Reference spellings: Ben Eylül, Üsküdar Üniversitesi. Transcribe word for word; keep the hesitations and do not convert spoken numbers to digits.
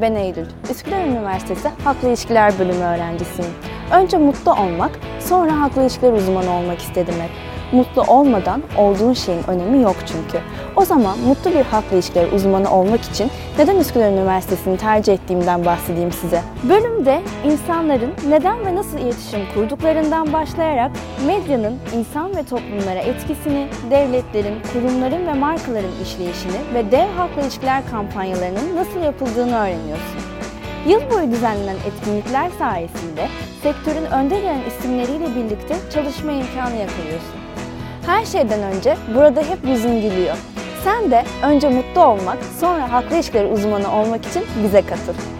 Ben Eylül, Üsküdar Üniversitesi Halkla İlişkiler Bölümü öğrencisiyim. Önce mutlu olmak, sonra halkla ilişkiler uzmanı olmak istedim hep. Mutlu olmadan olduğun şeyin önemi yok çünkü. O zaman mutlu bir halkla ilişkiler uzmanı olmak için neden Üsküdar Üniversitesi'ni tercih ettiğimden bahsedeyim size. Bölümde insanların neden ve nasıl iletişim kurduklarından başlayarak medyanın insan ve toplumlara etkisini, devletlerin, kurumların ve markaların işleyişini ve dev halkla ilişkiler kampanyalarının nasıl yapıldığını öğreniyorsun. Yıl boyu düzenlenen etkinlikler sayesinde sektörün önde gelen isimleriyle birlikte çalışma imkanı yakalıyorsun. Her şeyden önce burada hep yüzün gülüyor. Sen de önce mutlu olmak, sonra halkla ilişkiler uzmanı olmak için bize katıl.